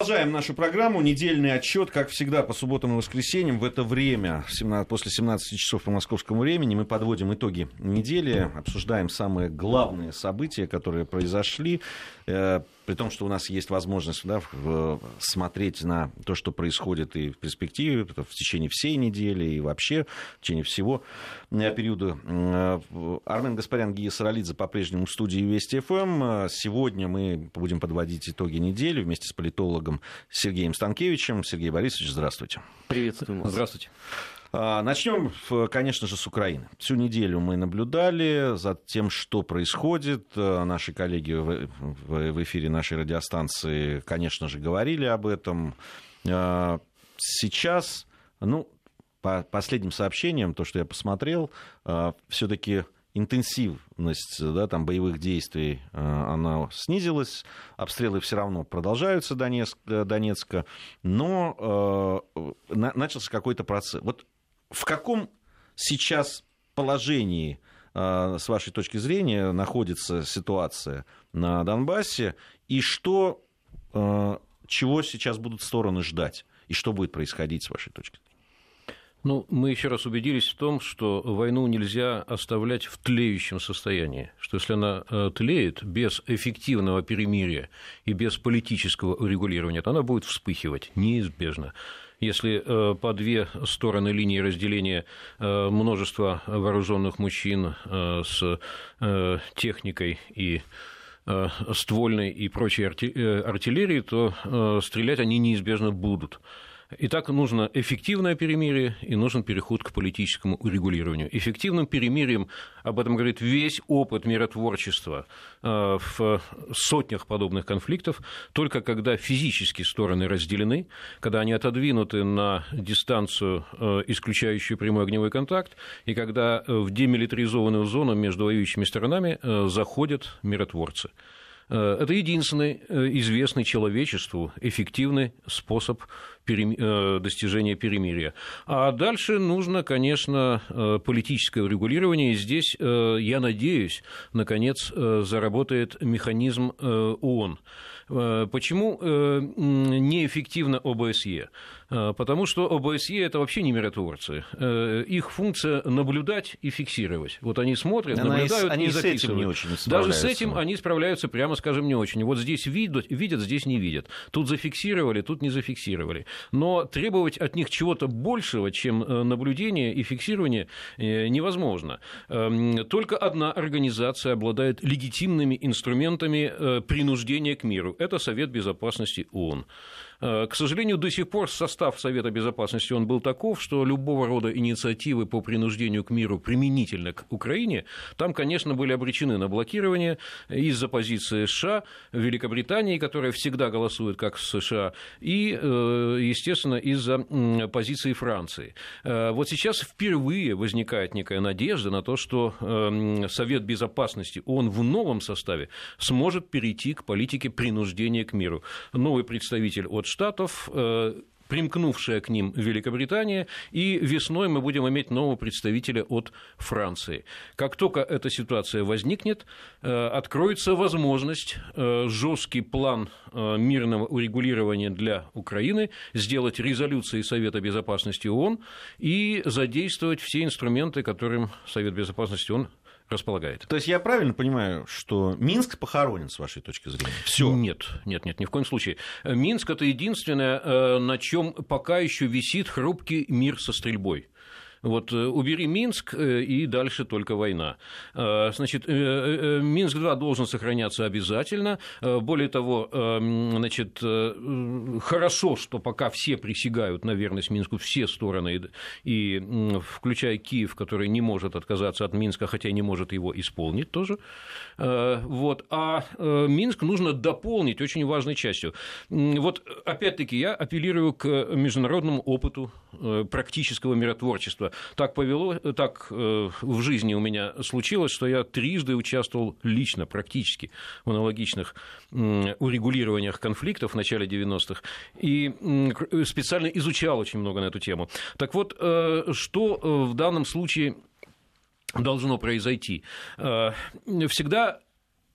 Продолжаем нашу программу. Недельный отчет, как всегда, по субботам и воскресеньям в это время, после 17 часов по московскому времени, мы подводим итоги недели, обсуждаем самые главные события, которые произошли, при том, что у нас есть возможность смотреть на то, что происходит и в перспективе, в течение всей недели, и вообще в течение всего периода. Армен Гаспарян, Гия Саралидзе по-прежнему в студии Вести ФМ. Сегодня мы будем подводить итоги недели вместе с политологом Сергеем Станкевичем. Сергей Борисович, здравствуйте. Приветствую вас. Здравствуйте. Начнем, конечно же, с Украины. Всю неделю мы наблюдали за тем, что происходит. Наши коллеги в эфире нашей радиостанции, конечно же, говорили об этом. Сейчас, по последним сообщениям, то, что я посмотрел, все-таки интенсивность боевых действий она снизилась, обстрелы все равно продолжаются Донецка, но начался какой-то процесс. Вот в каком сейчас положении, с вашей точки зрения, находится ситуация на Донбассе, и чего сейчас будут стороны ждать, и что будет происходить, с вашей точки зрения? Мы еще раз убедились в том, что войну нельзя оставлять в тлеющем состоянии, что если она тлеет без эффективного перемирия и без политического урегулирования, то она будет вспыхивать неизбежно. Если по две стороны линии разделения множество вооруженных мужчин с техникой и ствольной и прочей артиллерии, то стрелять они неизбежно будут. Итак, нужно эффективное перемирие и нужен переход к политическому урегулированию. Эффективным перемирием, об этом говорит весь опыт миротворчества в сотнях подобных конфликтов, только когда физически стороны разделены, когда они отодвинуты на дистанцию, исключающую прямой огневой контакт, и когда в демилитаризованную зону между воюющими сторонами заходят миротворцы. Это единственный известный человечеству эффективный способ достижения перемирия. А дальше нужно, конечно, политическое урегулирование. И здесь, я надеюсь, наконец заработает механизм ООН. Почему неэффективно ОБСЕ? Потому что ОБСЕ – это вообще не миротворцы. Их функция – наблюдать и фиксировать. Вот они смотрят, наблюдают и записывают. Даже с этим они справляются, прямо скажем, не очень. Вот здесь видят, здесь не видят. Тут зафиксировали, тут не зафиксировали. Но требовать от них чего-то большего, чем наблюдение и фиксирование, невозможно. Только одна организация обладает легитимными инструментами принуждения к миру. Это Совет Безопасности ООН. К сожалению, до сих пор состав Совета Безопасности ООН был таков, что любого рода инициативы по принуждению к миру применительно к Украине, там, конечно, были обречены на блокирование из-за позиции США, Великобритании, которая всегда голосует как США, и, естественно, из-за позиции Франции. Вот сейчас впервые возникает некая надежда на то, что Совет Безопасности ООН в новом составе сможет перейти к политике принуждения к миру. Новый представитель от Штатов, примкнувшая к ним Великобритания, и весной мы будем иметь нового представителя от Франции. Как только эта ситуация возникнет, откроется возможность жесткий план мирного урегулирования для Украины сделать резолюции Совета Безопасности ООН и задействовать все инструменты, которым Совет Безопасности ООН располагает. То есть я правильно понимаю, что Минск похоронен, с вашей точки зрения? Все. Нет, ни в коем случае. Минск – это единственное, на чем пока еще висит хрупкий мир со стрельбой. Вот убери Минск, и дальше только война. Значит, Минск-2 должен сохраняться обязательно. Более того, значит, хорошо, что пока все присягают на верность Минску, все стороны, и включая Киев, который не может отказаться от Минска, хотя и не может его исполнить тоже. Вот. А Минск нужно дополнить очень важной частью. Вот, опять-таки, я апеллирую к международному опыту практического миротворчества. Так в жизни у меня случилось, что я трижды участвовал лично, практически, в аналогичных урегулированиях конфликтов в начале 90-х, и специально изучал очень много на эту тему. Так вот, что в данном случае должно произойти? Всегда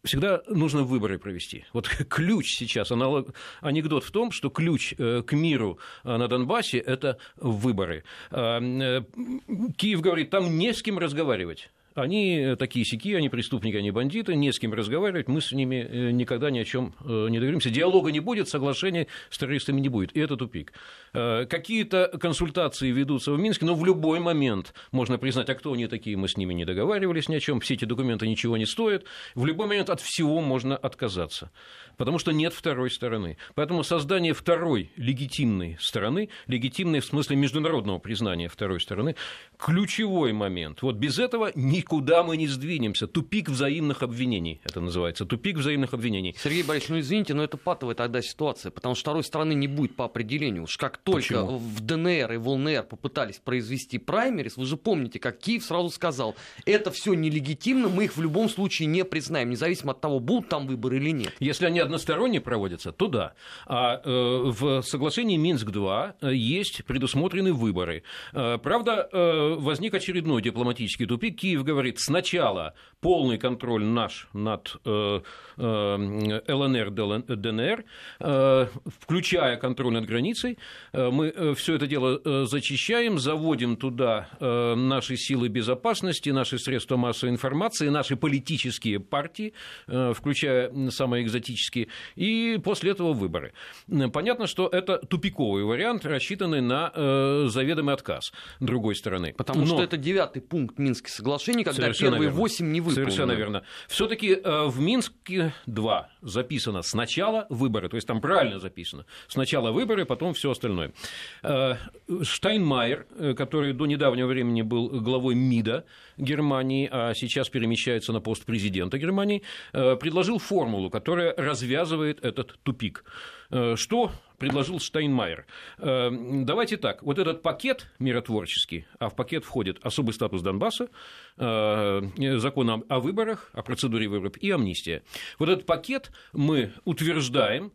всегда нужно выборы провести. Вот ключ сейчас, аналог, анекдот в том, что ключ к миру на Донбассе – это выборы. Киев говорит, там не с кем разговаривать. Они такие-сяки, они преступники, они бандиты, не с кем разговаривать, мы с ними никогда ни о чем не договоримся. Диалога не будет, соглашений с террористами не будет, и это тупик. Какие-то консультации ведутся в Минске, но в любой момент можно признать, а кто они такие, мы с ними не договаривались ни о чем, все эти документы ничего не стоят, в любой момент от всего можно отказаться, потому что нет второй стороны. Поэтому создание второй легитимной стороны, легитимной в смысле международного признания второй стороны, ключевой момент. Вот без этого никуда мы не сдвинемся. Тупик взаимных обвинений, это называется. Тупик взаимных обвинений. Сергей Борисович, ну извините, но это патовая тогда ситуация, потому что второй стороны не будет по определению. Уж как только Почему? В ДНР и в ЛНР попытались произвести праймерис, вы же помните, как Киев сразу сказал, это все нелегитимно, мы их в любом случае не признаем, независимо от того, будут там выборы или нет. Если они односторонне проводятся, то да. А в соглашении Минск-2 есть предусмотрены выборы. Правда, возник очередной дипломатический тупик. Киев говорит, сначала полный контроль наш над ЛНР, ДНР, включая контроль над границей, мы все это дело зачищаем, заводим туда наши силы безопасности, наши средства массовой информации, наши политические партии, включая самые экзотические, и после этого выборы. Понятно, что это тупиковый вариант, рассчитанный на заведомый отказ другой стороны. Потому что это 9-й пункт Минских соглашений, когда первые 8 не выполнены. Совершенно верно. Все-таки в Минске-2 записано сначала выборы, то есть там правильно записано. Сначала выборы, потом все остальное. Штайнмайер, который до недавнего времени был главой МИДа Германии, а сейчас перемещается на пост президента Германии, предложил формулу, которая развязывает этот тупик. Что предложил Штайнмайер? Давайте так, вот этот пакет миротворческий, а в пакет входит особый статус Донбасса, закон о выборах, о процедуре выборов и амнистия. Вот этот пакет мы утверждаем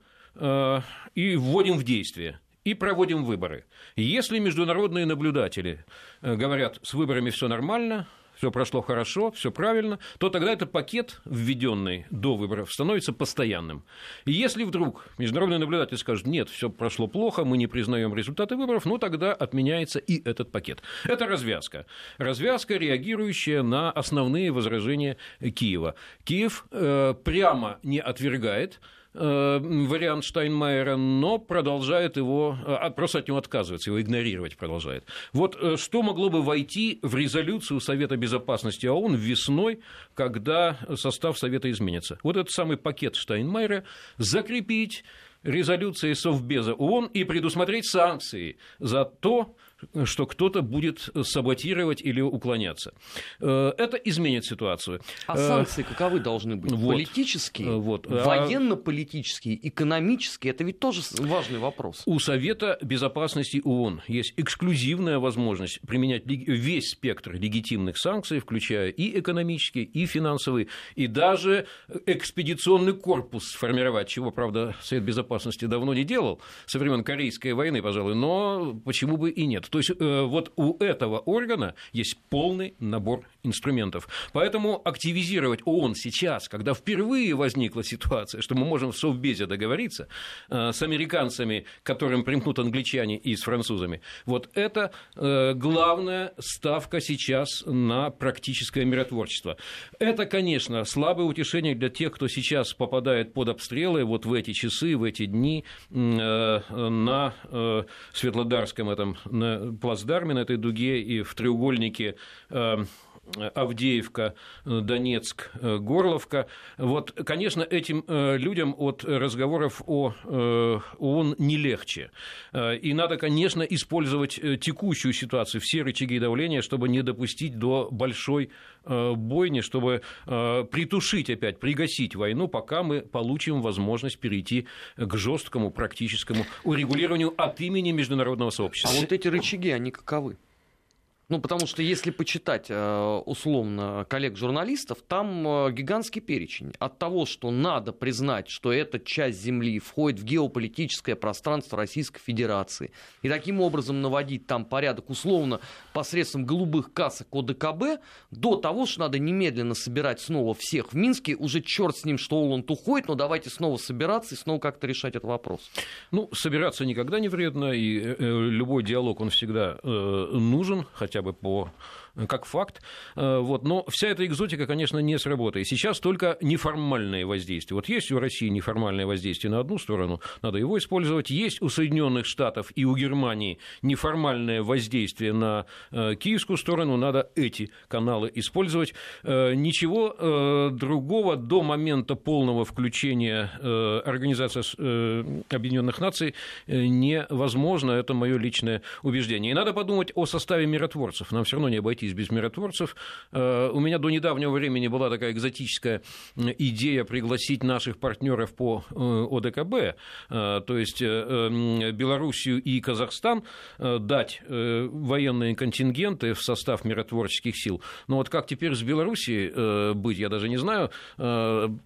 и вводим в действие. И проводим выборы. Если международные наблюдатели говорят, с выборами все нормально, все прошло хорошо, все правильно, то тогда этот пакет, введенный до выборов, становится постоянным. И если вдруг международный наблюдатель скажет, нет, все прошло плохо, мы не признаем результаты выборов, ну тогда отменяется и этот пакет. Это развязка. Развязка, реагирующая на основные возражения Киева. Киев прямо не отвергает вариант Штайнмайера, но продолжает его, просто от него отказывается, его игнорировать продолжает. Вот что могло бы войти в резолюцию Совета Безопасности ООН весной, когда состав Совета изменится? Вот этот самый пакет Штайнмайера закрепить резолюцией Совбеза ООН и предусмотреть санкции за то, что кто-то будет саботировать или уклоняться. Это изменит ситуацию. А санкции каковы должны быть? Вот. Политические, вот. Военно-политические, экономические? Это ведь тоже важный вопрос. У Совета Безопасности ООН есть эксклюзивная возможность применять весь спектр легитимных санкций, включая и экономические, и финансовые, и даже экспедиционный корпус сформировать, чего, правда, Совет Безопасности давно не делал, со времен Корейской войны, пожалуй, но почему бы и нет. То есть вот у этого органа есть полный набор инструментов. Поэтому активизировать ООН сейчас, когда впервые возникла ситуация, что мы можем в Совбезе договориться с американцами, которым примкнут англичане, и с французами, вот это главная ставка сейчас на практическое миротворчество. Это, конечно, слабое утешение для тех, кто сейчас попадает под обстрелы вот в эти часы, в эти дни на Светлодарском этом на плацдарме, на этой дуге и в треугольнике Авдеевка, Донецк, Горловка. Вот, конечно, этим людям от разговоров о ООН не легче. И надо, конечно, использовать текущую ситуацию, все рычаги давления, чтобы не допустить до большой бойни, чтобы притушить опять, пригасить войну, пока мы получим возможность перейти к жесткому практическому урегулированию от имени международного сообщества. А вот эти рычаги, они каковы? Ну, потому что если почитать, условно, коллег-журналистов, там гигантский перечень. От того, что надо признать, что эта часть земли входит в геополитическое пространство Российской Федерации, и таким образом наводить там порядок, условно, посредством голубых касок ОДКБ, до того, что надо немедленно собирать снова всех в Минске, уже черт с ним, что Оланд уходит, но давайте снова собираться и снова как-то решать этот вопрос. Ну, собираться никогда не вредно, и любой диалог, он всегда нужен, хотя бы как факт. Вот. Но вся эта экзотика, конечно, не сработает. Сейчас только неформальное воздействие. Вот есть у России неформальное воздействие на одну сторону, надо его использовать. Есть у Соединенных Штатов и у Германии неформальное воздействие на киевскую сторону, надо эти каналы использовать. Ничего другого до момента полного включения Организации Объединенных Наций невозможно. Это мое личное убеждение. И надо подумать о составе миротворцев. Нам все равно не обойтись без миротворцев. У меня до недавнего времени была такая экзотическая идея пригласить наших партнеров по ОДКБ, то есть Белоруссию и Казахстан, дать военные контингенты в состав миротворческих сил. Но вот как теперь с Белоруссией быть, я даже не знаю,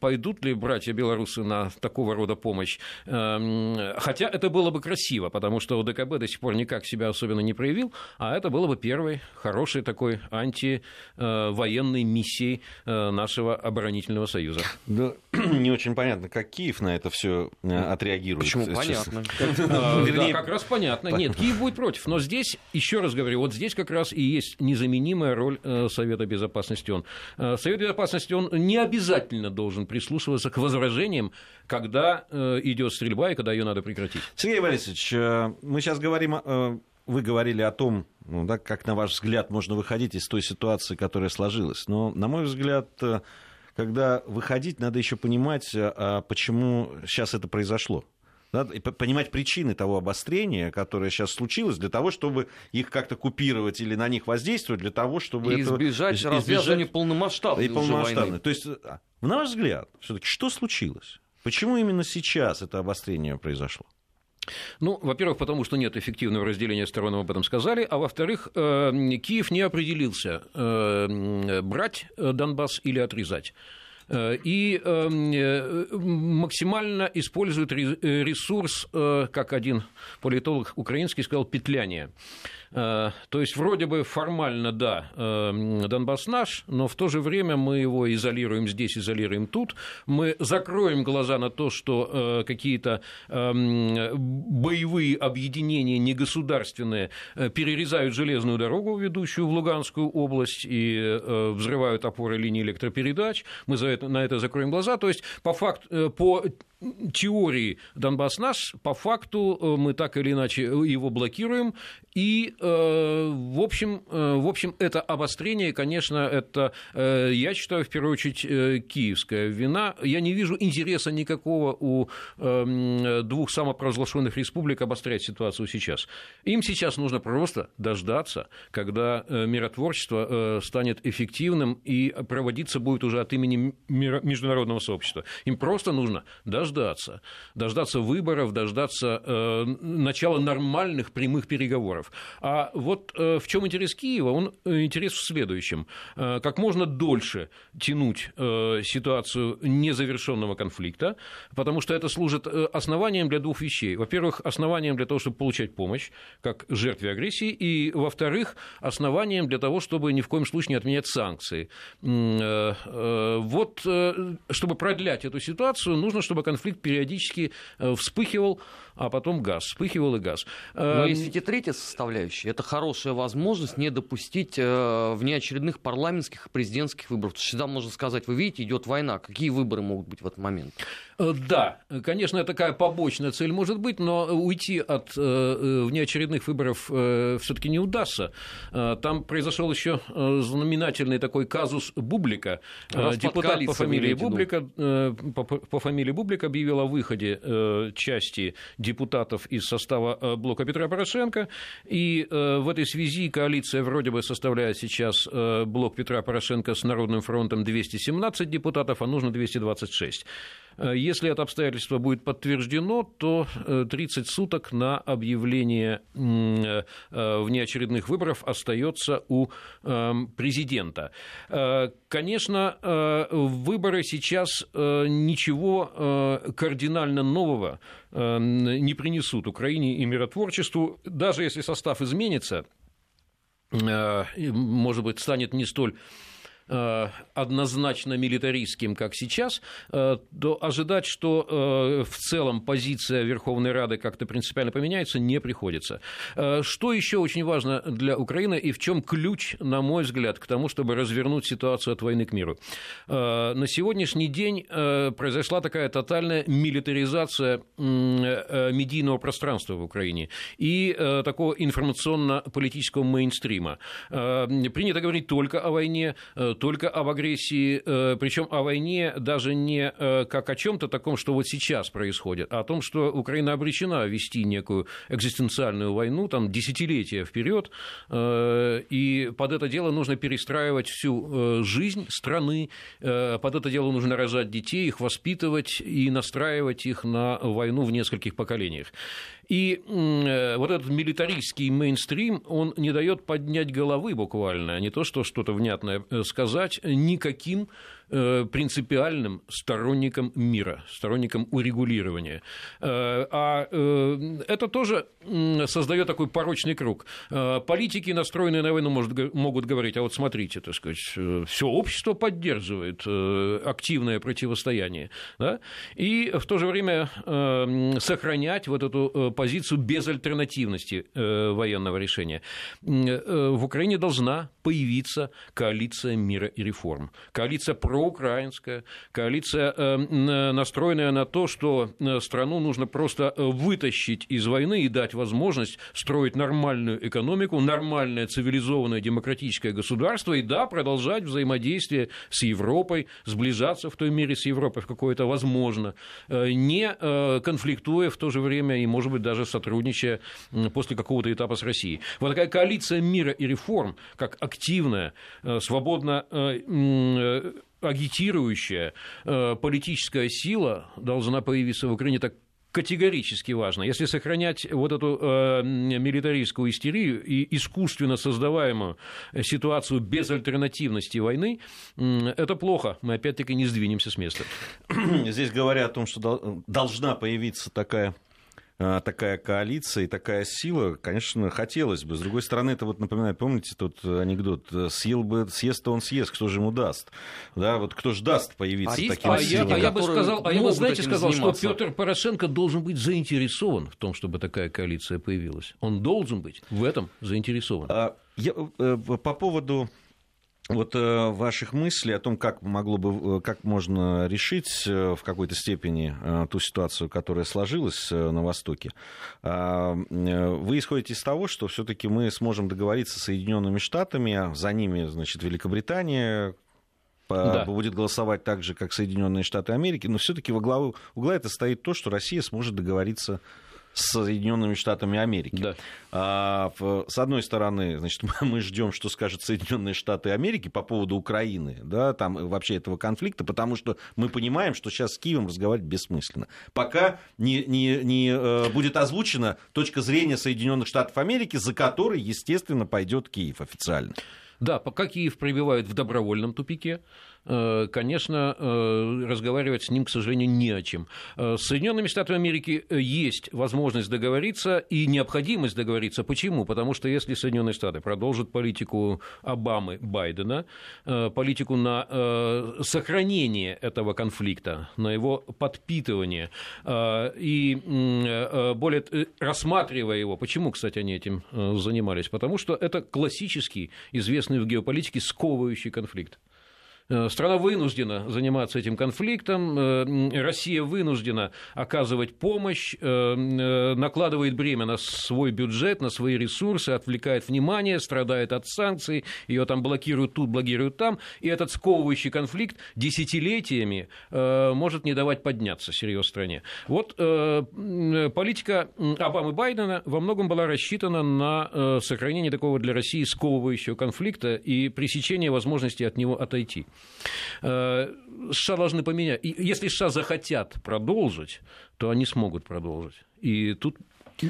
пойдут ли братья белорусы на такого рода помощь. Хотя это было бы красиво, потому что ОДКБ до сих пор никак себя особенно не проявил, а это было бы первой хорошей такой антивоенной миссии нашего оборонительного союза. Да, не очень понятно, как Киев на это все отреагирует. Почему понятно? Вернее, да, как раз понятно. Нет, Киев будет против. Но здесь, еще раз говорю, вот здесь как раз и есть незаменимая роль Совета Безопасности ООН. Совет Безопасности ООН не обязательно должен прислушиваться к возражениям, когда идет стрельба и когда ее надо прекратить. Сергей Борисович, мы сейчас говорим о... Вы говорили о том, ну, да, как, на ваш взгляд, можно выходить из той ситуации, которая сложилась. Но, на мой взгляд, когда выходить, надо еще понимать, почему сейчас это произошло. Надо понимать причины того обострения, которое сейчас случилось, для того, чтобы их как-то купировать или на них воздействовать, для того, чтобы... И избежать развязывания полномасштабной войны. То есть, на ваш взгляд, все-таки что случилось? Почему именно сейчас это обострение произошло? Ну, во-первых, потому что нет эффективного разделения сторон, об этом сказали, а во-вторых, Киев не определился, брать Донбасс или отрезать. И максимально использует ресурс, как один политолог украинский сказал, петляния. То есть вроде бы формально, да, Донбасс наш, но в то же время мы его изолируем здесь, изолируем тут. Мы закроем глаза на то, что какие-то боевые объединения негосударственные перерезают железную дорогу, ведущую в Луганскую область, и взрывают опоры линии электропередач. Мы на это закроем глаза. То есть по теории Донбасс наш, по факту мы так или иначе его блокируем. И, в общем, это обострение, конечно, это, я считаю, в первую очередь, киевская вина. Я не вижу интереса никакого у двух самопровозглашенных республик обострять ситуацию сейчас. Им сейчас нужно просто дождаться, когда миротворчество станет эффективным и проводиться будет уже от имени международного сообщества. Им просто нужно дождаться выборов, дождаться начала нормальных прямых переговоров. А вот в чем интерес Киева? Он интерес в следующем. Как можно дольше тянуть ситуацию незавершенного конфликта, потому что это служит основанием для двух вещей. Во-первых, основанием для того, чтобы получать помощь, как жертве агрессии, и, во-вторых, основанием для того, чтобы ни в коем случае не отменять санкции. Вот, чтобы продлять эту ситуацию, нужно, чтобы конфликт периодически вспыхивал, а потом газ, вспыхивал и газ. Но есть ведь и третья составляющая. Это хорошая возможность не допустить внеочередных парламентских и президентских выборов. Всегда можно сказать, вы видите, идет война. Какие выборы могут быть в этот момент? Да, конечно, такая побочная цель может быть, но уйти от внеочередных выборов все-таки не удастся. Там произошел еще знаменательный такой казус Бублика. Депутат по фамилии Бублика, объявил о выходе части депутатов из состава блока Петра Порошенко. И в этой связи коалиция вроде бы составляет сейчас блок Петра Порошенко с Народным фронтом 217 депутатов, а нужно 226. Если это обстоятельство будет подтверждено, то 30 суток на объявление внеочередных выборов остается у президента. Конечно, выборы сейчас ничего кардинально нового не принесут Украине и миротворчеству, даже если состав изменится, может быть, станет не столь однозначно милитаристским, как сейчас, то ожидать, что в целом позиция Верховной Рады как-то принципиально поменяется, не приходится. Что еще очень важно для Украины и в чем ключ, на мой взгляд, к тому, чтобы развернуть ситуацию от войны к миру? На сегодняшний день произошла такая тотальная милитаризация медийного пространства в Украине и такого информационно-политического мейнстрима. Принято говорить только о войне, только об агрессии, причем о войне даже не как о чем-то таком, что вот сейчас происходит, а о том, что Украина обречена вести некую экзистенциальную войну там, десятилетия вперед, и под это дело нужно перестраивать всю жизнь страны, под это дело нужно рожать детей, их воспитывать и настраивать их на войну в нескольких поколениях. И вот этот милитаристский мейнстрим, он не дает поднять головы буквально, а не то, что что-то внятное сказать никаким принципиальным сторонникам мира, сторонникам урегулирования. А это тоже создает такой порочный круг. Политики, настроенные на войну, могут говорить, а вот смотрите, так сказать, все общество поддерживает активное противостояние, да? И в то же время сохранять вот эту позицию безальтернативности военного решения. В Украине должна появиться коалиция мира и реформ, коалиция проукраинская, коалиция, настроенная на то, что страну нужно просто вытащить из войны и дать возможность строить нормальную экономику, нормальное цивилизованное демократическое государство и, да, продолжать взаимодействие с Европой, сближаться в той мере с Европой, в какой-то возможно, не конфликтуя в то же время и, может быть, даже сотрудничая после какого-то этапа с Россией. Вот такая коалиция мира и реформ, как активная, свободно агитирующая политическая сила должна появиться в Украине, так категорически важно. Если сохранять вот эту милитаристскую истерию и искусственно создаваемую ситуацию безальтернативности войны, это плохо. Мы опять-таки не сдвинемся с места. Здесь говоря о том, что должна появиться такая коалиция и такая сила, конечно, хотелось бы. С другой стороны, это вот напоминает, помните тот анекдот, съест-то он съест, кто же ему даст? Да, вот кто же даст появиться таким силам? Я бы сказал, что Петр Порошенко должен быть заинтересован в том, чтобы такая коалиция появилась. Он должен быть в этом заинтересован. По поводу вот ваших мыслей о том, как можно решить в какой-то степени ту ситуацию, которая сложилась на Востоке, вы исходите из того, что все-таки мы сможем договориться с Соединенными Штатами, за ними, значит, Великобритания будет голосовать так же, как Соединенные Штаты Америки, но все-таки во главе угла это стоит то, что Россия сможет договориться с Соединенными Штатами Америки. Да. С одной стороны, значит, мы ждем, что скажут Соединенные Штаты Америки по поводу Украины, да, там вообще этого конфликта, потому что мы понимаем, что сейчас с Киевом разговаривать бессмысленно. Пока не будет озвучена точка зрения Соединенных Штатов Америки, за которой, естественно, пойдет Киев официально. Да, пока Киев пробивают в добровольном тупике, конечно, разговаривать с ним, к сожалению, не о чем. С Соединенными Штатами Америки есть возможность договориться и необходимость договориться. Почему? Потому что если Соединенные Штаты продолжат политику Обамы, Байдена, политику на сохранение этого конфликта, на его подпитывание, и более рассматривая его, почему, кстати, они этим занимались? Потому что это классический, известный в геополитике, сковывающий конфликт. Страна вынуждена заниматься этим конфликтом, Россия вынуждена оказывать помощь, накладывает бремя на свой бюджет, на свои ресурсы, отвлекает внимание, страдает от санкций, ее там блокируют тут, блокируют там, и этот сковывающий конфликт десятилетиями может не давать подняться серьезной стране. Вот политика Обамы Байдена во многом была рассчитана на сохранение такого для России сковывающего конфликта и пресечение возможности от него отойти. США должны поменять. И если США захотят продолжить, то они смогут продолжить. И тут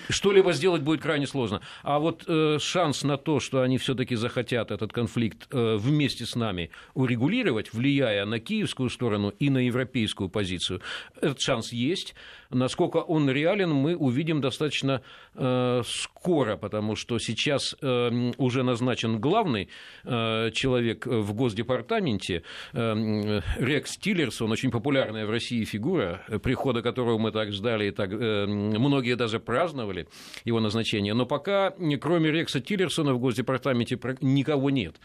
что-либо сделать будет крайне сложно. А вот шанс на то, что они все-таки захотят этот конфликт вместе с нами урегулировать, влияя на киевскую сторону и на европейскую позицию, этот шанс есть. Насколько он реален, мы увидим достаточно скоро, потому что сейчас уже назначен главный человек в Госдепартаменте, Рекс Тиллерсон, очень популярная в России фигура, прихода которого мы так ждали, и так многие даже праздновали его назначение. Но пока, кроме Рекса Тиллерсона, в Госдепартаменте никого нет.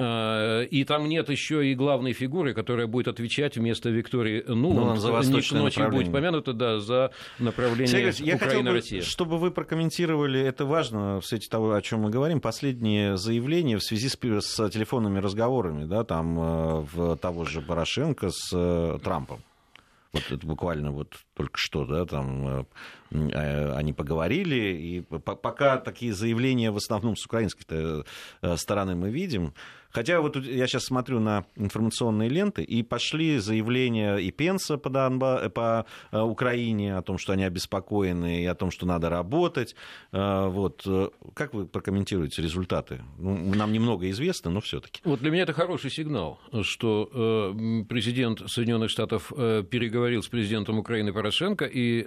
И там нет еще и главной фигуры, которая будет отвечать вместо Виктории Нуланд. Ну, ночью будет помянута, да, за направление Украина-Россия. Чтобы вы прокомментировали, это важно, в свете того, о чем мы говорим, последнее заявление в связи с телефонными разговорами, да, там, того же Порошенко с Трампом. Вот это буквально вот только что, да, там они поговорили, и пока такие заявления в основном с украинской стороны мы видим. Хотя вот я сейчас смотрю на информационные ленты, и пошли заявления и Пенса по Украине о том, что они обеспокоены, и о том, что надо работать. Вот. Как вы прокомментируете результаты? Ну, нам немного известно, но все-таки. Вот для меня это хороший сигнал, что президент Соединенных Штатов переговорил с президентом Украины Порошенко, и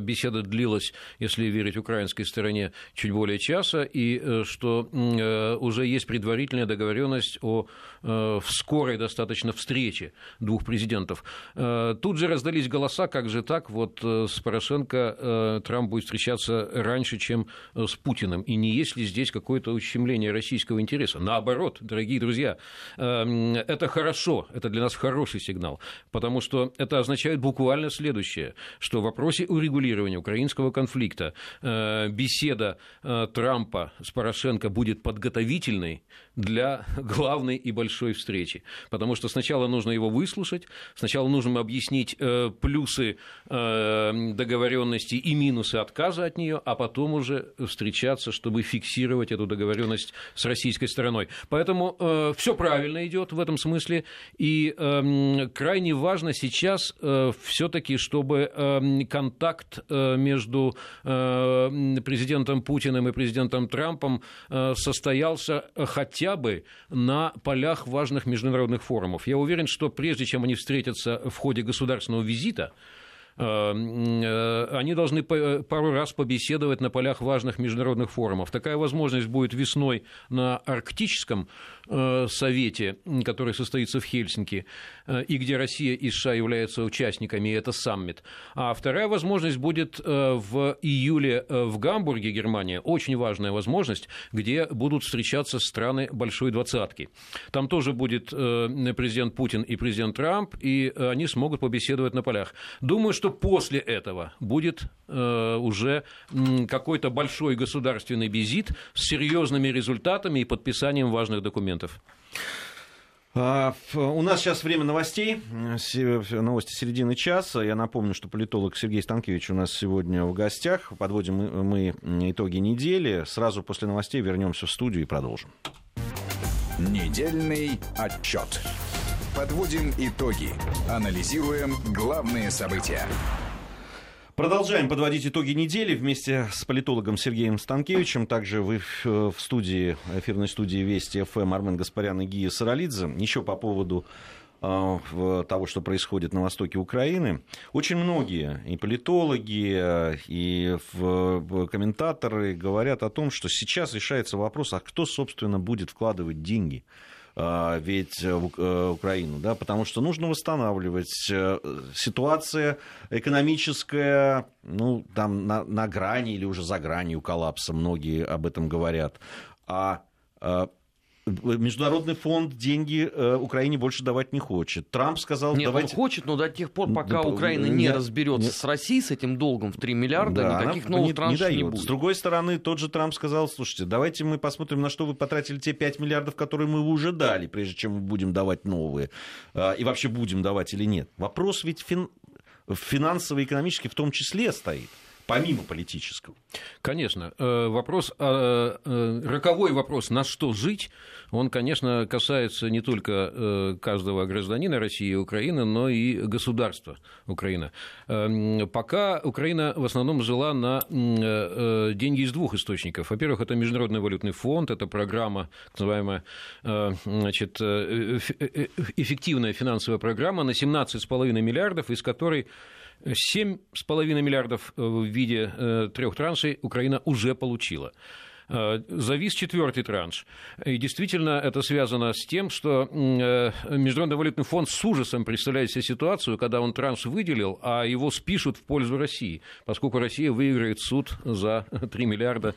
беседа длилась, если верить украинской стороне, чуть более часа, и что уже есть предварительная договоренность о скорой достаточно встрече двух президентов. Тут же раздались голоса, как же так, вот с Порошенко Трамп будет встречаться раньше, чем с Путиным. И не есть ли здесь какое-то ущемление российского интереса? Наоборот, дорогие друзья, это хорошо, это для нас хороший сигнал, потому что это означает буквально следующее, что в вопросе урегулирования украинского конфликта беседа Трампа с Порошенко будет подготовительной для главной и большой встречи. Потому что сначала нужно его выслушать, сначала нужно объяснить плюсы договоренности и минусы отказа от нее, а потом уже встречаться, чтобы фиксировать эту договоренность с российской стороной. Поэтому все правильно идет в этом смысле, и крайне важно сейчас все-таки, чтобы контакт между президентом Путиным и президентом Трампом состоялся хотя бы на полях важных международных форумов. Я уверен, что прежде чем они встретятся в ходе государственного визита, они должны пару раз побеседовать на полях важных международных форумов. Такая возможность будет весной на Арктическом совете, который состоится в Хельсинки, и где Россия и США являются участниками, и это саммит. А вторая возможность будет в июле в Гамбурге, Германия, очень важная возможность, где будут встречаться страны Большой Двадцатки. Там тоже будет президент Путин и президент Трамп, и они смогут побеседовать на полях. Думаю, что после этого будет уже какой-то большой государственный визит с серьезными результатами и подписанием важных документов. У нас сейчас время новостей, новости середины часа. Я напомню, что политолог Сергей Станкевич у нас сегодня в гостях. Подводим мы итоги недели. Сразу после новостей вернемся в студию и продолжим. Недельный отчет. Подводим итоги. Анализируем главные события. Продолжаем подводить итоги недели вместе с политологом Сергеем Станкевичем. Также вы в студии, эфирной студии Вести ФМ, Армен Гаспарян и Гия Саралидзе. Еще по поводу того, что происходит на востоке Украины. Очень многие и политологи, и комментаторы говорят о том, что сейчас решается вопрос, а кто, собственно, будет вкладывать деньги ведь в Украину, да, потому что нужно восстанавливать ситуация экономическая, ну, там на грани или уже за гранью коллапса, многие об этом говорят, а Международный фонд деньги Украине больше давать не хочет. Трамп сказал... Нет, давайте... он хочет, но до тех пор, пока Украина не разберется с Россией, с этим долгом в 3 миллиарда, да, никаких новых траншей не будет. С другой стороны, тот же Трамп сказал, слушайте, давайте мы посмотрим, на что вы потратили те 5 миллиардов, которые мы уже дали, прежде чем мы будем давать новые. И вообще будем давать или нет. Вопрос ведь финансово-экономически в том числе стоит. помимо политического? Конечно. Вопрос, роковой вопрос, на что жить, он, конечно, касается не только каждого гражданина России и Украины, но и государства Украина. Пока Украина в основном жила на деньги из двух источников. Во-первых, это Международный валютный фонд, это программа, так называемая, значит, эффективная финансовая программа на 17,5 миллиардов, из которой 7,5 миллиардов в виде трех траншей Украина уже получила. Завис четвертый транш. И действительно, это связано с тем, что Международный валютный фонд с ужасом представляет себе ситуацию, когда он транш выделил, а его спишут в пользу России, поскольку Россия выиграет суд за 3 миллиарда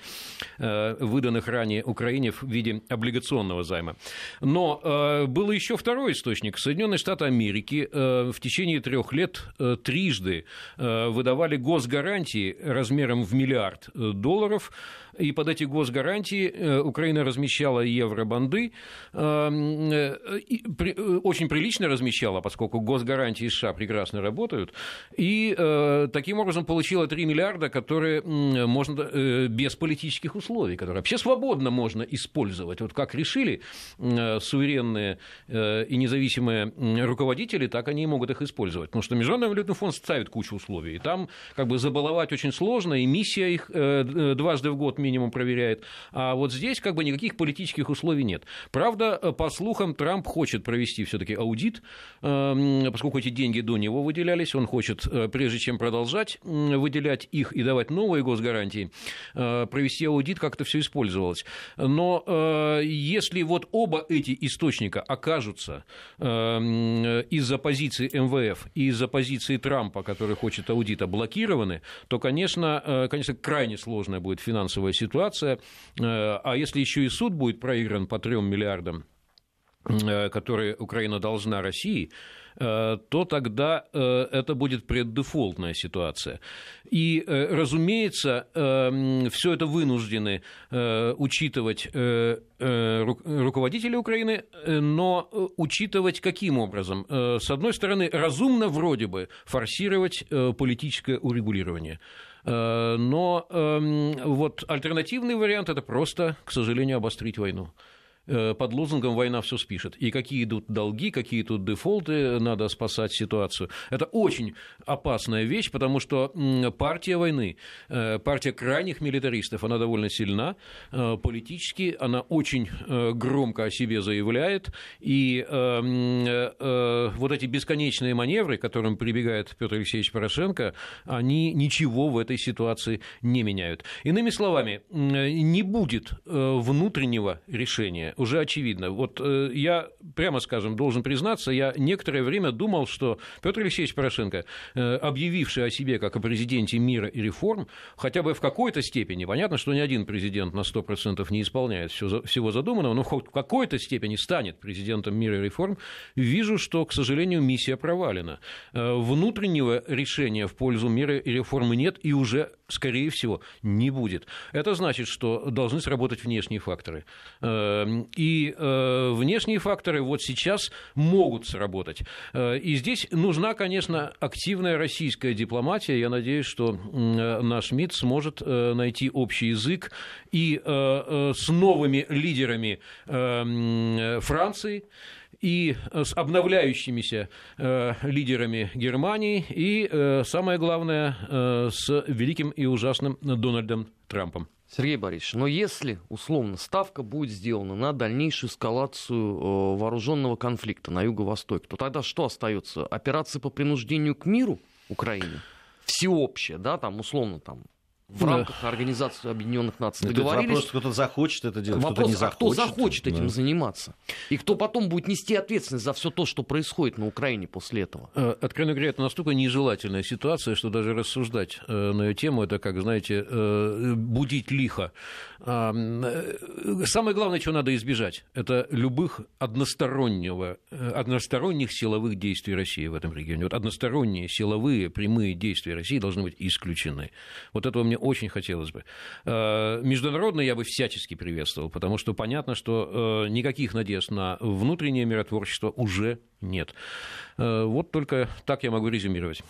выданных ранее Украине в виде облигационного займа. Но был еще второй источник. Соединенные Штаты Америки в течение 3 лет трижды выдавали госгарантии размером в $1 миллиард, и под эти госгарантии Украина размещала евробонды, очень прилично размещала, поскольку госгарантии США прекрасно работают, и таким образом получила 3 миллиарда, которые можно без политических условий, которые вообще свободно можно использовать. Вот как решили суверенные и независимые руководители, так они и могут их использовать. Потому что Международный валютный фонд ставит кучу условий, и там как бы забаловать очень сложно, и миссия их дважды в год минимум проверяет. А вот здесь как бы никаких политических условий нет. Правда, по слухам, Трамп хочет провести все-таки аудит, поскольку эти деньги до него выделялись, он хочет, прежде чем продолжать выделять их и давать новые госгарантии, провести аудит, как это все использовалось. Но если вот оба эти источника окажутся из-за позиции МВФ и из-за позиции Трампа, который хочет аудита, блокированы, то, конечно, крайне сложная будет финансовая ситуация, а если еще и суд будет проигран по 3 миллиардам, которые Украина должна России, то тогда это будет преддефолтная ситуация. И, разумеется, все это вынуждены учитывать руководители Украины, но учитывать каким образом? С одной стороны, разумно вроде бы форсировать политическое урегулирование. Но вот альтернативный вариант – это просто, к сожалению, обострить войну. Под лозунгом «война все спишет». И какие идут долги, какие тут дефолты, надо спасать ситуацию. Это очень опасная вещь, потому что партия войны, партия крайних милитаристов, она довольно сильна политически, она очень громко о себе заявляет. И вот эти бесконечные маневры, к которым прибегает Петр Алексеевич Порошенко, они ничего в этой ситуации не меняют. Иными словами, не будет внутреннего решения. Уже очевидно. Вот я, прямо скажем, должен признаться, я некоторое время думал, что Петр Алексеевич Порошенко, объявивший о себе как о президенте мира и реформ, хотя бы в какой-то степени, понятно, что ни один президент на 100% не исполняет всего задуманного, но хоть в какой-то степени станет президентом мира и реформ, вижу, что, к сожалению, миссия провалена. Внутреннего решения в пользу мира и реформы нет и уже, скорее всего, не будет. Это значит, что должны сработать внешние факторы. И внешние факторы вот сейчас могут сработать. И здесь нужна, конечно, активная российская дипломатия. Я надеюсь, что наш МИД сможет найти общий язык и с новыми лидерами Франции, и с обновляющимися лидерами Германии, и, самое главное, с великим и ужасным Дональдом Трампом. Сергей Борисович, но если, условно, ставка будет сделана на дальнейшую эскалацию вооруженного конфликта на юго-востоке, то тогда что остается? Операции по принуждению к миру Украине? Всеобщее, да, там, условно, там, в рамках Организации Объединенных Наций договорились. Вопрос, кто-то захочет это делать, вопрос, кто-то не захочет. Кто захочет этим заниматься? И кто потом будет нести ответственность за все то, что происходит на Украине после этого? Откровенно говоря, это настолько нежелательная ситуация, что даже рассуждать на ее тему, это как, знаете, будить лихо. Самое главное, чего надо избежать, это любых односторонних силовых действий России в этом регионе. Вот односторонние силовые прямые действия России должны быть исключены. Вот этого мне очень хотелось бы. Международно я бы всячески приветствовал, потому что понятно, что никаких надежд на внутреннее миротворчество уже нет. Вот только так я могу резюмировать.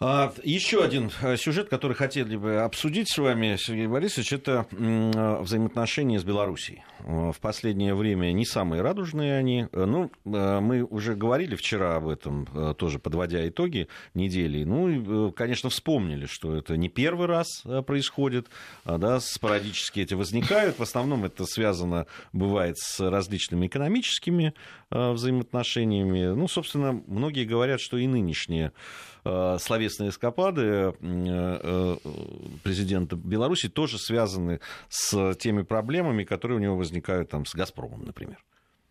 Еще один сюжет, который хотели бы обсудить с вами, Сергей Борисович, это взаимоотношения с Белоруссией. В последнее время не самые радужные они. Ну, мы уже говорили вчера об этом, тоже подводя итоги недели. Ну, и, конечно, вспомнили, что это не первый раз происходит. Да, спорадически эти возникают. В основном это связано бывает с различными экономическими взаимоотношениями. Ну, собственно, многие говорят, что и нынешние словесные эскапады президента Беларуси тоже связаны с теми проблемами, которые у него возникают там, с «Газпромом», например.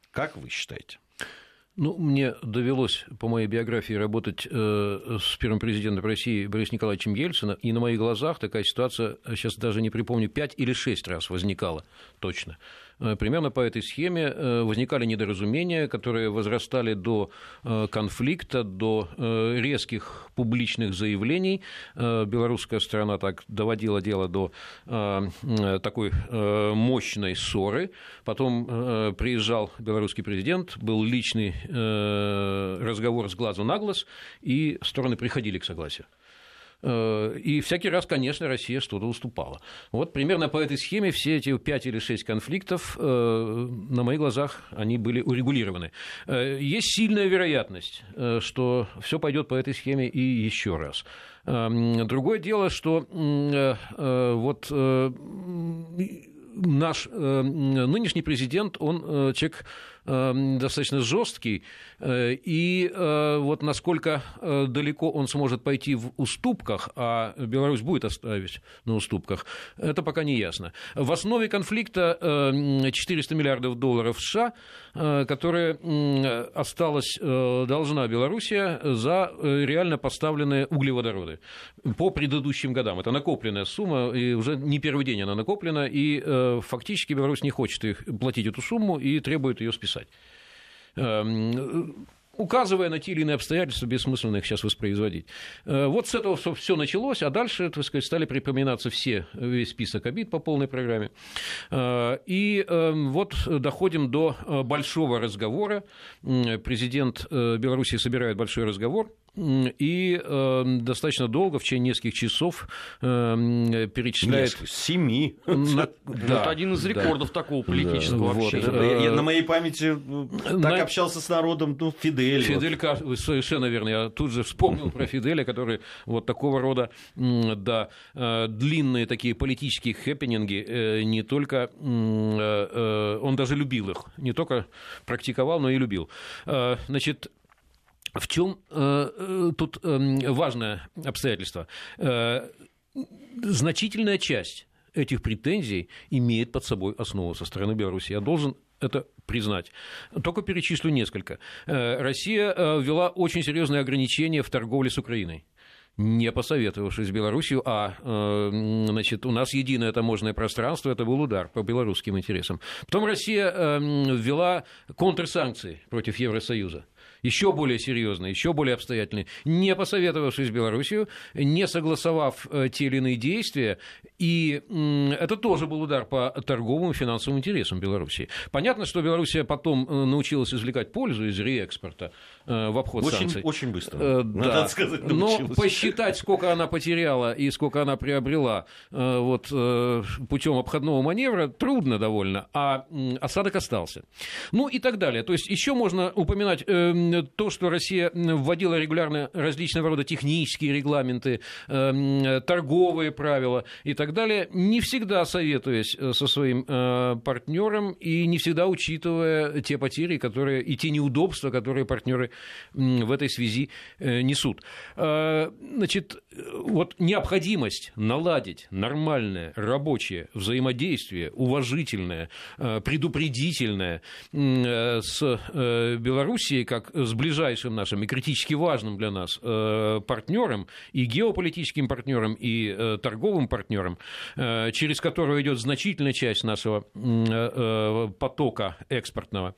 Как вы считаете? Ну, мне довелось по моей биографии работать с первым президентом России Борисом Николаевичем Ельцином, и на моих глазах такая ситуация, сейчас даже не припомню, 5 или 6 раз возникала точно. Примерно по этой схеме возникали недоразумения, которые возрастали до конфликта, до резких публичных заявлений. Белорусская сторона так доводила дело до такой мощной ссоры. Потом приезжал белорусский президент, был личный разговор с глазу на глаз, и стороны приходили к согласию. И всякий раз, конечно, Россия что-то уступала. Вот примерно по этой схеме все эти 5 или 6 конфликтов, на моих глазах, они были урегулированы. Есть сильная вероятность, что все пойдет по этой схеме и еще раз. Другое дело, что наш нынешний президент, он человек достаточно жесткий, и вот насколько далеко он сможет пойти в уступках, а Беларусь будет оставить на уступках, это пока не ясно. В основе конфликта $400 миллиардов США, которые осталось должна Белоруссия за реально поставленные углеводороды по предыдущим годам. Это накопленная сумма, и уже не первый день она накоплена, и фактически Беларусь не хочет их платить эту сумму и требует ее списать. Указывая на те или иные обстоятельства, бессмысленно их сейчас воспроизводить. Вот с этого все началось, а дальше, так сказать, стали припоминаться весь список обид по полной программе. И вот доходим до большого разговора. Президент Беларуси собирает большой разговор. И достаточно долго, в течение нескольких часов, перечисляет... 7. Это один из рекордов такого политического общения. Я на моей памяти так общался с народом, Фидель. Фидель, совершенно верно. Я тут же вспомнил про Фиделя, который вот такого рода, да, длинные такие политические хэппенинги, не только... Он даже любил их. Не только практиковал, но и любил. Значит... В чем тут важное обстоятельство? Значительная часть этих претензий имеет под собой основу со стороны Беларуси. Я должен это признать. Только перечислю несколько. Россия ввела очень серьезные ограничения в торговле с Украиной, не посоветовавшись с Белоруссией, у нас единое таможенное пространство, это был удар по белорусским интересам. Потом Россия ввела контрсанкции против Евросоюза. Еще более серьезные, еще более обстоятельные, не посоветовавшись с Белоруссией, не согласовав те или иные действия, и это тоже был удар по торговым и финансовым интересам Белоруссии. Понятно, что Белоруссия потом научилась извлекать пользу из реэкспорта в обход санкций. Очень быстро, надо сказать, научилась. Но посчитать, сколько она потеряла и сколько она приобрела путем обходного маневра, трудно довольно, а осадок остался. Ну и так далее. То есть еще можно упоминать... То, что Россия вводила регулярно различного рода технические регламенты, торговые правила и так далее, не всегда советуясь со своим партнером и не всегда учитывая те потери, которые и те неудобства, которые партнеры в этой связи несут. Вот необходимость наладить нормальное рабочее взаимодействие, уважительное, предупредительное с Белоруссией, как с ближайшим нашим и критически важным для нас партнером, и геополитическим партнером, и торговым партнером, через которую идет значительная часть нашего потока экспортного,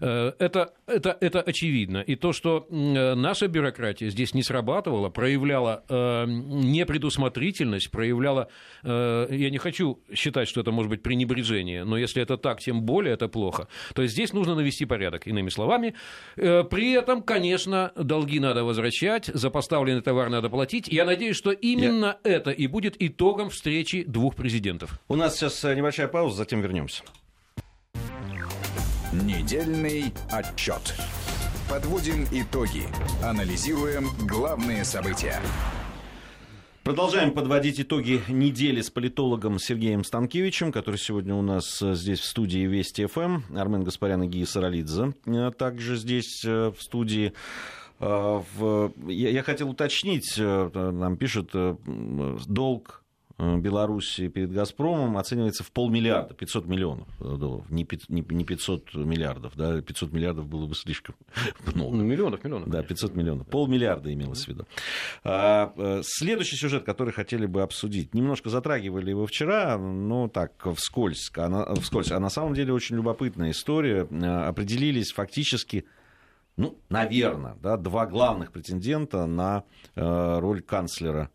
это очевидно. И то, что наша бюрократия здесь не срабатывала, проявляла непредусмотрительность, проявляла, я не хочу считать, что это может быть пренебрежение, но если это так, тем более это плохо. То есть здесь нужно навести порядок, иными словами. При этом, конечно, долги надо возвращать, за поставленный товар надо платить. Я надеюсь, что именно это и будет итогом встречи двух президентов. У нас сейчас небольшая пауза, затем вернемся. Недельный отчет. Подводим итоги. Анализируем главные события. Продолжаем подводить итоги недели с политологом Сергеем Станкевичем, который сегодня у нас здесь в студии Вести ФМ. Армен Гаспарян и Гия Саралидзе также здесь в студии. Я хотел уточнить, нам пишут, долг Белоруссии перед «Газпромом» оценивается в полмиллиарда, 500 миллионов долларов, не 500 миллиардов, да, 500 миллиардов было бы слишком много. Миллионов. Да, 500 миллионов, полмиллиарда имелось в виду. Следующий сюжет, который хотели бы обсудить, немножко затрагивали его вчера, но так, вскользь, а на самом деле очень любопытная история, определились фактически, два главных претендента на роль канцлера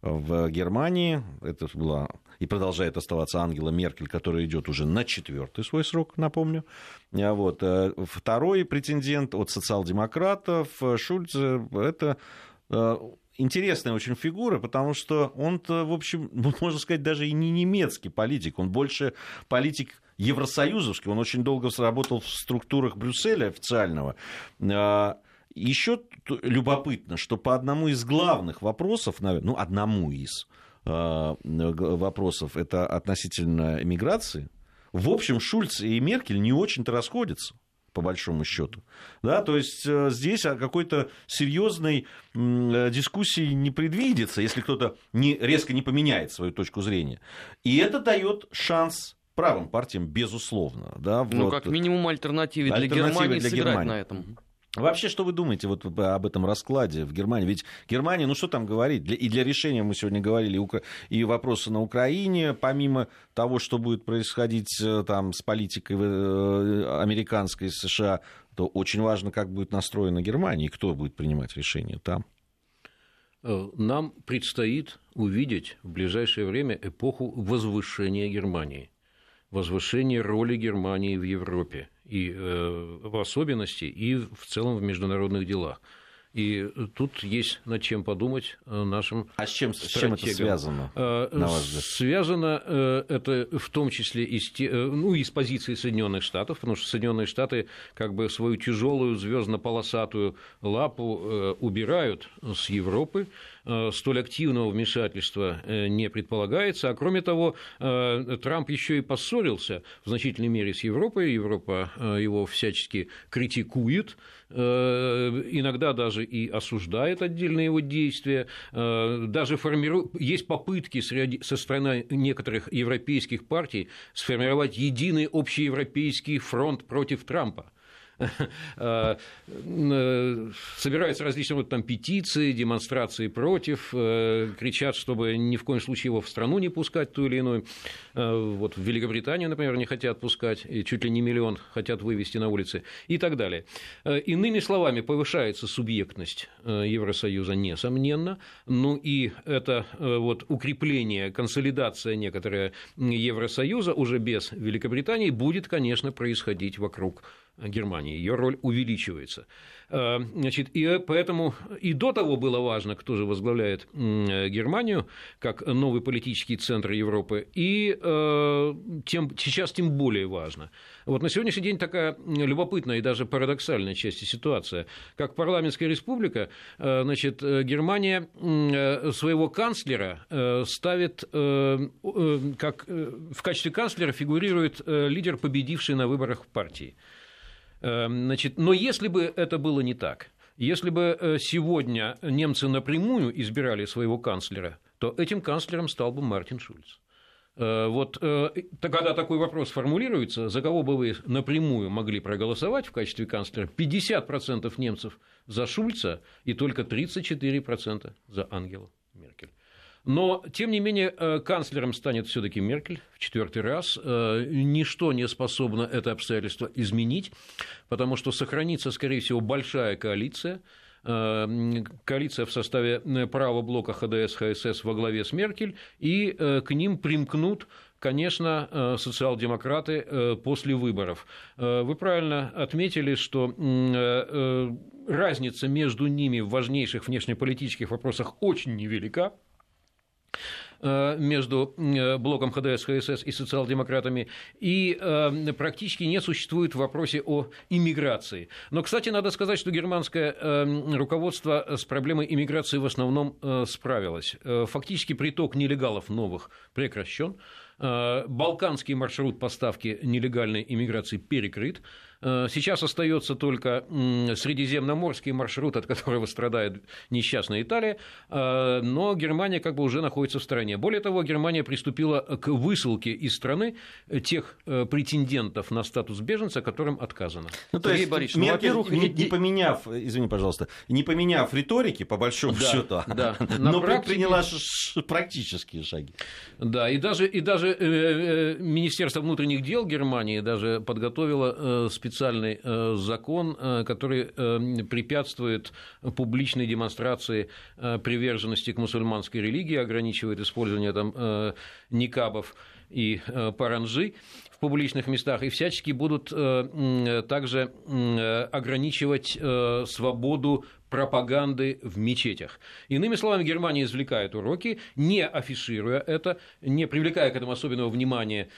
в Германии. Это была и продолжает оставаться Ангела Меркель, которая идет уже на 4-й свой срок, напомню. Вот. Второй претендент от социал-демократов Шульц. Это интересная очень фигура, потому что он-то, в общем, можно сказать, даже и не немецкий политик. Он больше политик евросоюзовский. Он очень долго работал в структурах Брюсселя официального. Еще любопытно, что по одному из главных вопросов, вопросов, это относительно миграции, в общем, Шульц и Меркель не очень-то расходятся, по большому счету. Да, то есть здесь какой-то серьезной дискуссии не предвидится, если кто-то резко не поменяет свою точку зрения. И это дает шанс правым партиям, безусловно. Да, как минимум альтернативе для Германии сыграть на этом. Вообще, что вы думаете об этом раскладе в Германии? Ведь Германия, что там говорить? Для решения мы сегодня говорили и вопросы на Украине, помимо того, что будет происходить там с политикой американской, США, то очень важно, как будет настроена Германия и кто будет принимать решения там. Нам предстоит увидеть в ближайшее время эпоху возвышения Германии, возвышения роли Германии в Европе, и в особенности, и в целом в международных делах. И тут есть над чем подумать нашим стратегам. С чем это связано, на ваш взгляд? Связано это в том числе и с позиции Соединенных Штатов, потому что Соединенные Штаты как бы свою тяжелую звездно-полосатую лапу убирают с Европы. Столь активного вмешательства не предполагается. А кроме того, Трамп еще и поссорился в значительной мере с Европой. Европа его всячески критикует, иногда даже и осуждает отдельные его действия. Даже есть попытки со стороны некоторых европейских партий сформировать единый общеевропейский фронт против Трампа. Собираются различные петиции, демонстрации против, кричат, чтобы ни в коем случае его в страну не пускать, ту или иную. В Великобританию, например, не хотят пускать, и чуть ли не 1 миллион хотят вывести на улицы и так далее. Иными словами, повышается субъектность Евросоюза, несомненно. И это укрепление, консолидация некоторая Евросоюза уже без Великобритании будет, конечно, происходить вокруг Германии, ее роль увеличивается. И поэтому и до того было важно, кто же возглавляет Германию как новый политический центр Европы, и сейчас тем более важно. На сегодняшний день такая любопытная и даже парадоксальная часть ситуация. Как парламентская республика, Германия своего канцлера ставит, как в качестве канцлера фигурирует лидер, победивший на выборах партии. Но если бы это было не так, если бы сегодня немцы напрямую избирали своего канцлера, то этим канцлером стал бы Мартин Шульц. Когда такой вопрос формулируется, за кого бы вы напрямую могли проголосовать в качестве канцлера, 50% немцев за Шульца и только 34% за Ангелу Меркель. Но, тем не менее, канцлером станет все-таки Меркель в четвертый раз. Ничто не способно это обстоятельство изменить, потому что сохранится, скорее всего, большая коалиция. Коалиция в составе правого блока ХДС, ХСС во главе с Меркель, и к ним примкнут, конечно, социал-демократы после выборов. Вы правильно отметили, что разница между ними в важнейших внешнеполитических вопросах очень невелика. Между блоком ХДС, ХСС и социал-демократами, и практически не существует в вопросе о иммиграции. Но, кстати, надо сказать, что германское руководство с проблемой иммиграции в основном справилось. Фактически приток нелегалов новых прекращен, балканский маршрут поставки нелегальной иммиграции перекрыт. Сейчас остается только средиземноморский маршрут, от которого страдает несчастная Италия, но Германия как бы уже находится в стороне. Более того, Германия приступила к высылке из страны тех претендентов на статус беженца, которым отказано. Ну, то есть, Борисович, во-первых, не поменяв, извини, пожалуйста, не поменяв риторики, по большому счету, но предприняла практические шаги. Да, и даже Министерство внутренних дел Германии даже подготовило специальный закон, который препятствует публичной демонстрации приверженности к мусульманской религии, ограничивает использование там никабов и паранджи в публичных местах, и всячески будут также ограничивать свободу пропаганды в мечетях. Иными словами, Германия извлекает уроки, не афишируя это, не привлекая к этому особенного внимания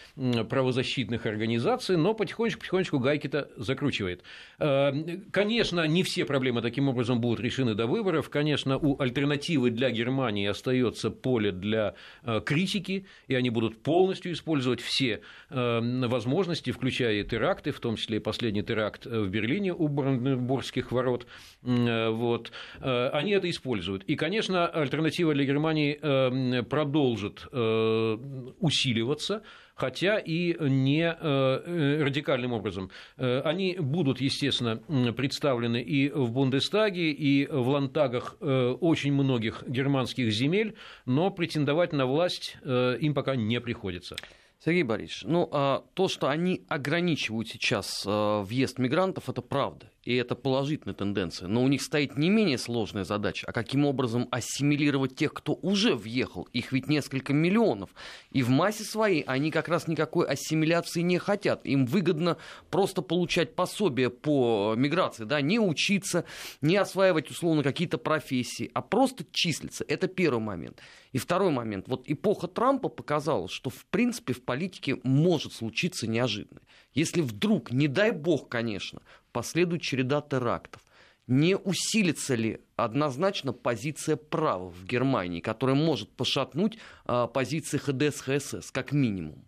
правозащитных организаций, но потихонечку гайки-то закручивает. Конечно, не все проблемы таким образом будут решены до выборов. Конечно, у альтернативы для Германии остается поле для критики, и они будут полностью использовать все возможности, включая и теракты, в том числе и последний теракт в Берлине у Бранденбургских ворот. Вот. Они это используют. И, конечно, альтернатива для Германии продолжит усиливаться, хотя и не радикальным образом. Они будут, естественно, представлены и в Бундестаге, и в лантагах очень многих германских земель, но претендовать на власть им пока не приходится. Сергей Борисович, то, что они ограничивают сейчас въезд мигрантов, это правда, и это положительная тенденция. Но у них стоит не менее сложная задача, а каким образом ассимилировать тех, кто уже въехал. Их ведь несколько миллионов. И в массе своей они как раз никакой ассимиляции не хотят. Им выгодно просто получать пособие по миграции, да, не учиться, не осваивать, условно, какие-то профессии, а просто числиться. Это первый момент. И второй момент. Вот эпоха Трампа показала, что, в принципе, в политике может случиться неожиданное. Если вдруг, не дай бог, конечно, последует череда терактов, не усилится ли однозначно позиция правых в Германии, которая может пошатнуть позиции ХДС, ХСС, как минимум?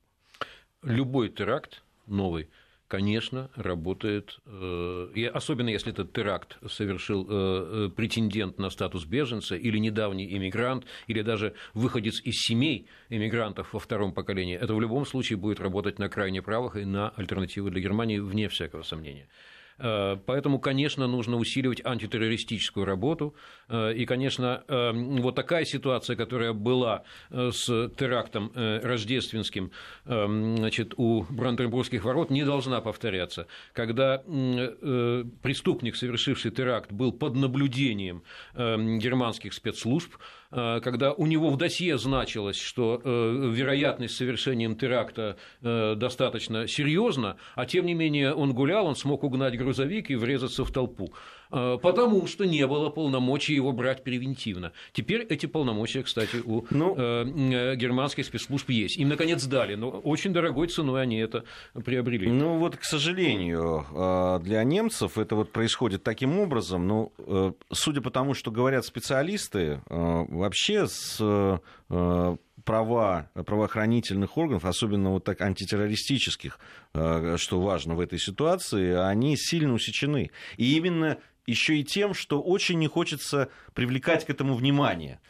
Любой теракт новый, конечно, работает, особенно если этот теракт совершил претендент на статус беженца или недавний иммигрант, или даже выходец из семей иммигрантов во втором поколении. Это в любом случае будет работать на крайне правых и на альтернативу для Германии, вне всякого сомнения. Поэтому, конечно, нужно усиливать антитеррористическую работу. И, конечно, вот такая ситуация, которая была с терактом рождественским, значит, у Бранденбургских ворот, не должна повторяться. Когда преступник, совершивший теракт, был под наблюдением германских спецслужб, когда у него в досье значилось, что вероятность совершения теракта достаточно серьезна, а тем не менее он гулял, он смог угнать грузовик и врезаться в толпу, потому что не было полномочий его брать превентивно. Теперь эти полномочия, кстати, у германских спецслужб есть. Им, наконец, дали, но очень дорогой ценой они это приобрели. Ну вот, к сожалению, для немцев это вот происходит таким образом. Но, судя по тому, что говорят специалисты, вообще с правоохранительных органов, особенно вот так антитеррористических, что важно в этой ситуации, они сильно усечены. И именно еще и тем, что очень не хочется привлекать к этому внимание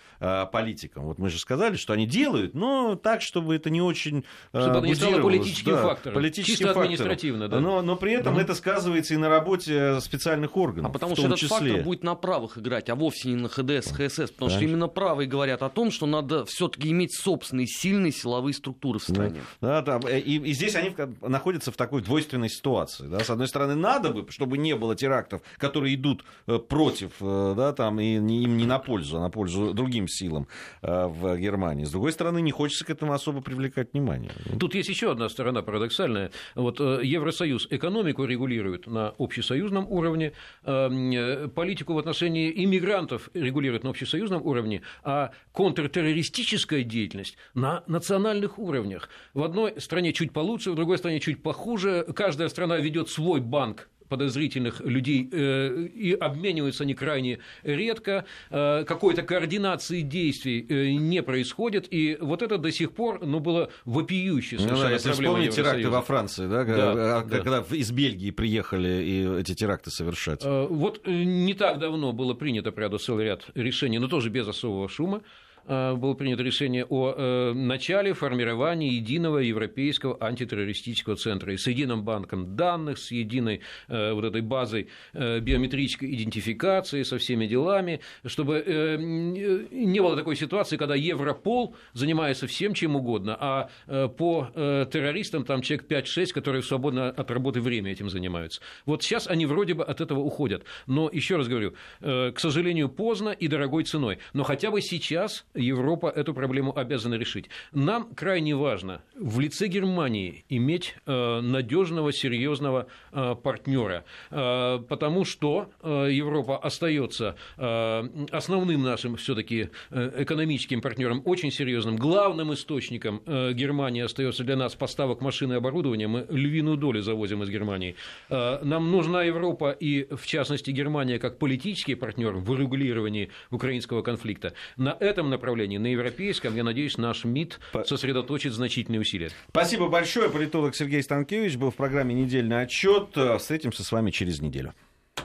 политикам. Вот мы же сказали, что они делают, но так, чтобы это не очень... Чтобы оно не стало политическим фактором. Чисто административно, да. Но при этом это сказывается и на работе специальных органов. А потому что этот фактор будет на правых играть, а вовсе не на ХДС, ХСС. Потому что именно правые говорят о том, что надо все-таки иметь собственные сильные силовые структуры в стране. Да. И здесь они находятся в такой двойственной ситуации. Да? С одной стороны, надо бы, чтобы не было терактов, которые идут против, да, там, и им не на пользу, а на пользу другим силам в Германии. С другой стороны, не хочется к этому особо привлекать внимание. Тут есть еще одна сторона парадоксальная. Вот Евросоюз экономику регулирует на общесоюзном уровне, политику в отношении иммигрантов регулирует на общесоюзном уровне, а контртеррористическая деятельность на национальных уровнях. В одной стране чуть получше, в другой стране чуть похуже. Каждая страна ведет свой банк подозрительных людей, и обмениваются они крайне редко, какой-то координации действий не происходит, и вот это до сих пор, было вопиюще совершенно. Если вспомнить теракты во Франции, когда из Бельгии приехали и эти теракты совершать. Вот не так давно было принято, правда, целый ряд решений, но тоже без особого шума. Было принято решение о начале формирования единого европейского антитеррористического центра и с единым банком данных, с единой вот этой базой биометрической идентификации, со всеми делами, чтобы не было такой ситуации, когда Европол занимается всем чем угодно, а по террористам там человек 5-6, которые свободно от работы время этим занимаются. Вот сейчас они вроде бы от этого уходят, но, еще раз говорю, к сожалению, поздно и дорогой ценой, но хотя бы сейчас Европа эту проблему обязана решить. Нам крайне важно в лице Германии иметь надежного, серьезного партнера, потому что Европа остается основным нашим все-таки экономическим партнером, очень серьезным. Главным источником Германии остается для нас поставок машин и оборудования. Мы львиную долю завозим из Германии. Нам нужна Европа и, в частности, Германия как политический партнер в урегулировании украинского конфликта. На этом направлении, на европейском, я надеюсь, наш МИД сосредоточит значительные усилия. Спасибо большое. Политолог Сергей Станкевич был в программе «Недельный отчет». Встретимся с вами через неделю.